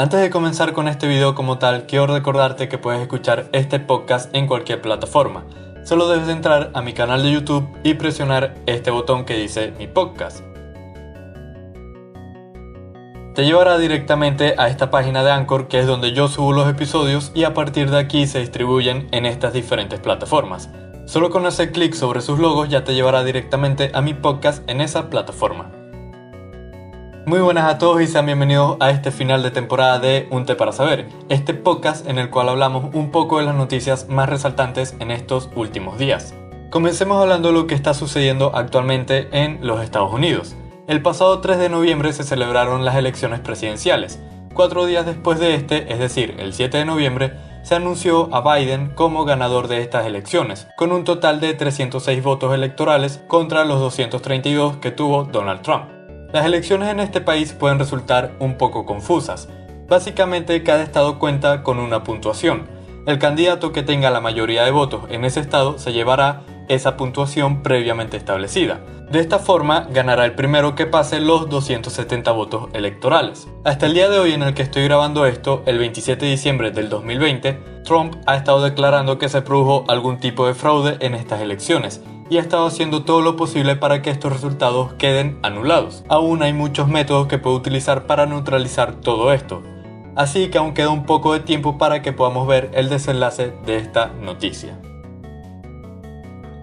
Antes de comenzar con este video como tal, quiero recordarte que puedes escuchar este podcast en cualquier plataforma. Solo debes entrar a mi canal de YouTube y presionar este botón que dice Mi Podcast. Te llevará directamente a esta página de Anchor, que es donde yo subo los episodios y a partir de aquí se distribuyen en estas diferentes plataformas. Solo con hacer clic sobre sus logos ya te llevará directamente a mi podcast en esa plataforma. Muy buenas a todos y sean bienvenidos a este final de temporada de Un Té para Saber, este podcast en el cual hablamos un poco de las noticias más resaltantes en estos últimos días. Comencemos hablando de lo que está sucediendo actualmente en los Estados Unidos. El pasado 3 de noviembre se celebraron las elecciones presidenciales. 4 días después de este, es decir, el 7 de noviembre, se anunció a Biden como ganador de estas elecciones, con un total de 306 votos electorales contra los 232 que tuvo Donald Trump. Las elecciones en este país pueden resultar un poco confusas. Básicamente, cada estado cuenta con una puntuación. El candidato que tenga la mayoría de votos en ese estado se llevará esa puntuación previamente establecida. De esta forma, ganará el primero que pase los 270 votos electorales. Hasta el día de hoy en el que estoy grabando esto, el 27 de diciembre del 2020, Trump ha estado declarando que se produjo algún tipo de fraude en estas elecciones y ha estado haciendo todo lo posible para que estos resultados queden anulados. Aún hay muchos métodos que puede utilizar para neutralizar todo esto, así que aún queda un poco de tiempo para que podamos ver el desenlace de esta noticia.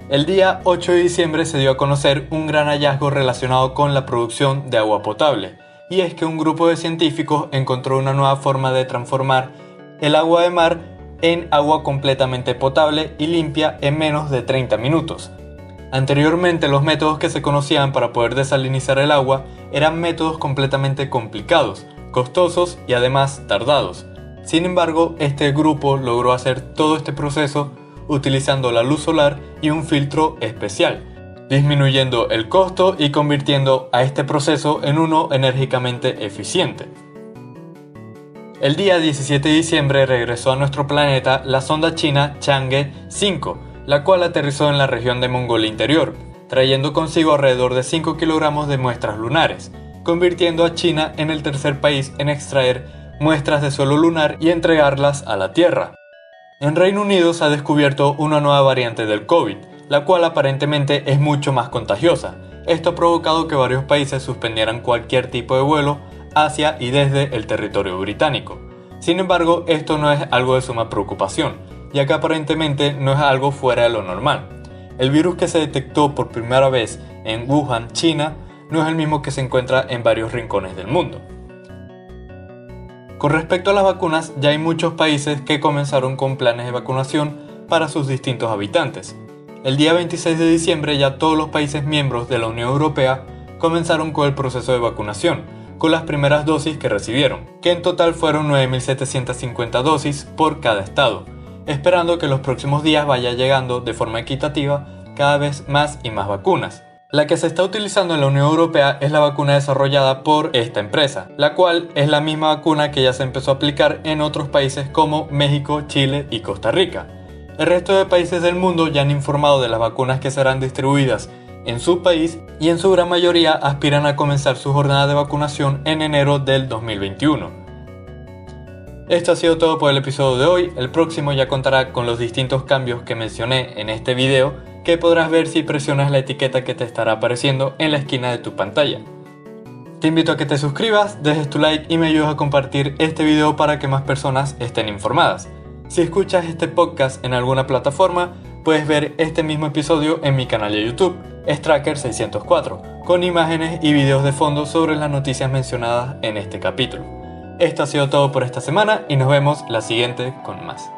El día 8 de diciembre se dio a conocer un gran hallazgo relacionado con la producción de agua potable, y es que un grupo de científicos encontró una nueva forma de transformar el agua de mar en agua completamente potable y limpia en menos de 30 minutos. Anteriormente, los métodos que se conocían para poder desalinizar el agua eran métodos completamente complicados, costosos y además tardados. Sin embargo, este grupo logró hacer todo este proceso utilizando la luz solar y un filtro especial, disminuyendo el costo y convirtiendo a este proceso en uno enérgicamente eficiente. El día 17 de diciembre regresó a nuestro planeta la sonda china Chang'e 5, la cual aterrizó en la región de Mongolia Interior, trayendo consigo alrededor de 5 kilogramos de muestras lunares, convirtiendo a China en el tercer país en extraer muestras de suelo lunar y entregarlas a la Tierra. En Reino Unido se ha descubierto una nueva variante del COVID, la cual aparentemente es mucho más contagiosa. Esto ha provocado que varios países suspendieran cualquier tipo de vuelo hacia y desde el territorio británico. Sin embargo, esto no es algo de suma preocupación, ya que aparentemente no es algo fuera de lo normal. El virus que se detectó por primera vez en Wuhan, China, no es el mismo que se encuentra en varios rincones del mundo. Con respecto a las vacunas, ya hay muchos países que comenzaron con planes de vacunación para sus distintos habitantes. El día 26 de diciembre ya todos los países miembros de la Unión Europea comenzaron con el proceso de vacunación, con las primeras dosis que recibieron, que en total fueron 9.750 dosis por cada estado, esperando que en los próximos días vaya llegando de forma equitativa cada vez más y más vacunas. La que se está utilizando en la Unión Europea es la vacuna desarrollada por esta empresa, la cual es la misma vacuna que ya se empezó a aplicar en otros países como México, Chile y Costa Rica. El resto de países del mundo ya han informado de las vacunas que serán distribuidas en su país y en su gran mayoría aspiran a comenzar su jornada de vacunación en enero del 2021. Esto ha sido todo por el episodio de hoy. El próximo ya contará con los distintos cambios que mencioné en este video, que podrás ver si presionas la etiqueta que te estará apareciendo en la esquina de tu pantalla. Te invito a que te suscribas, dejes tu like y me ayudes a compartir este video para que más personas estén informadas. Si escuchas este podcast en alguna plataforma, puedes ver este mismo episodio en mi canal de YouTube, Straker604, con imágenes y videos de fondo sobre las noticias mencionadas en este capítulo. Esto ha sido todo por esta semana y nos vemos la siguiente con más.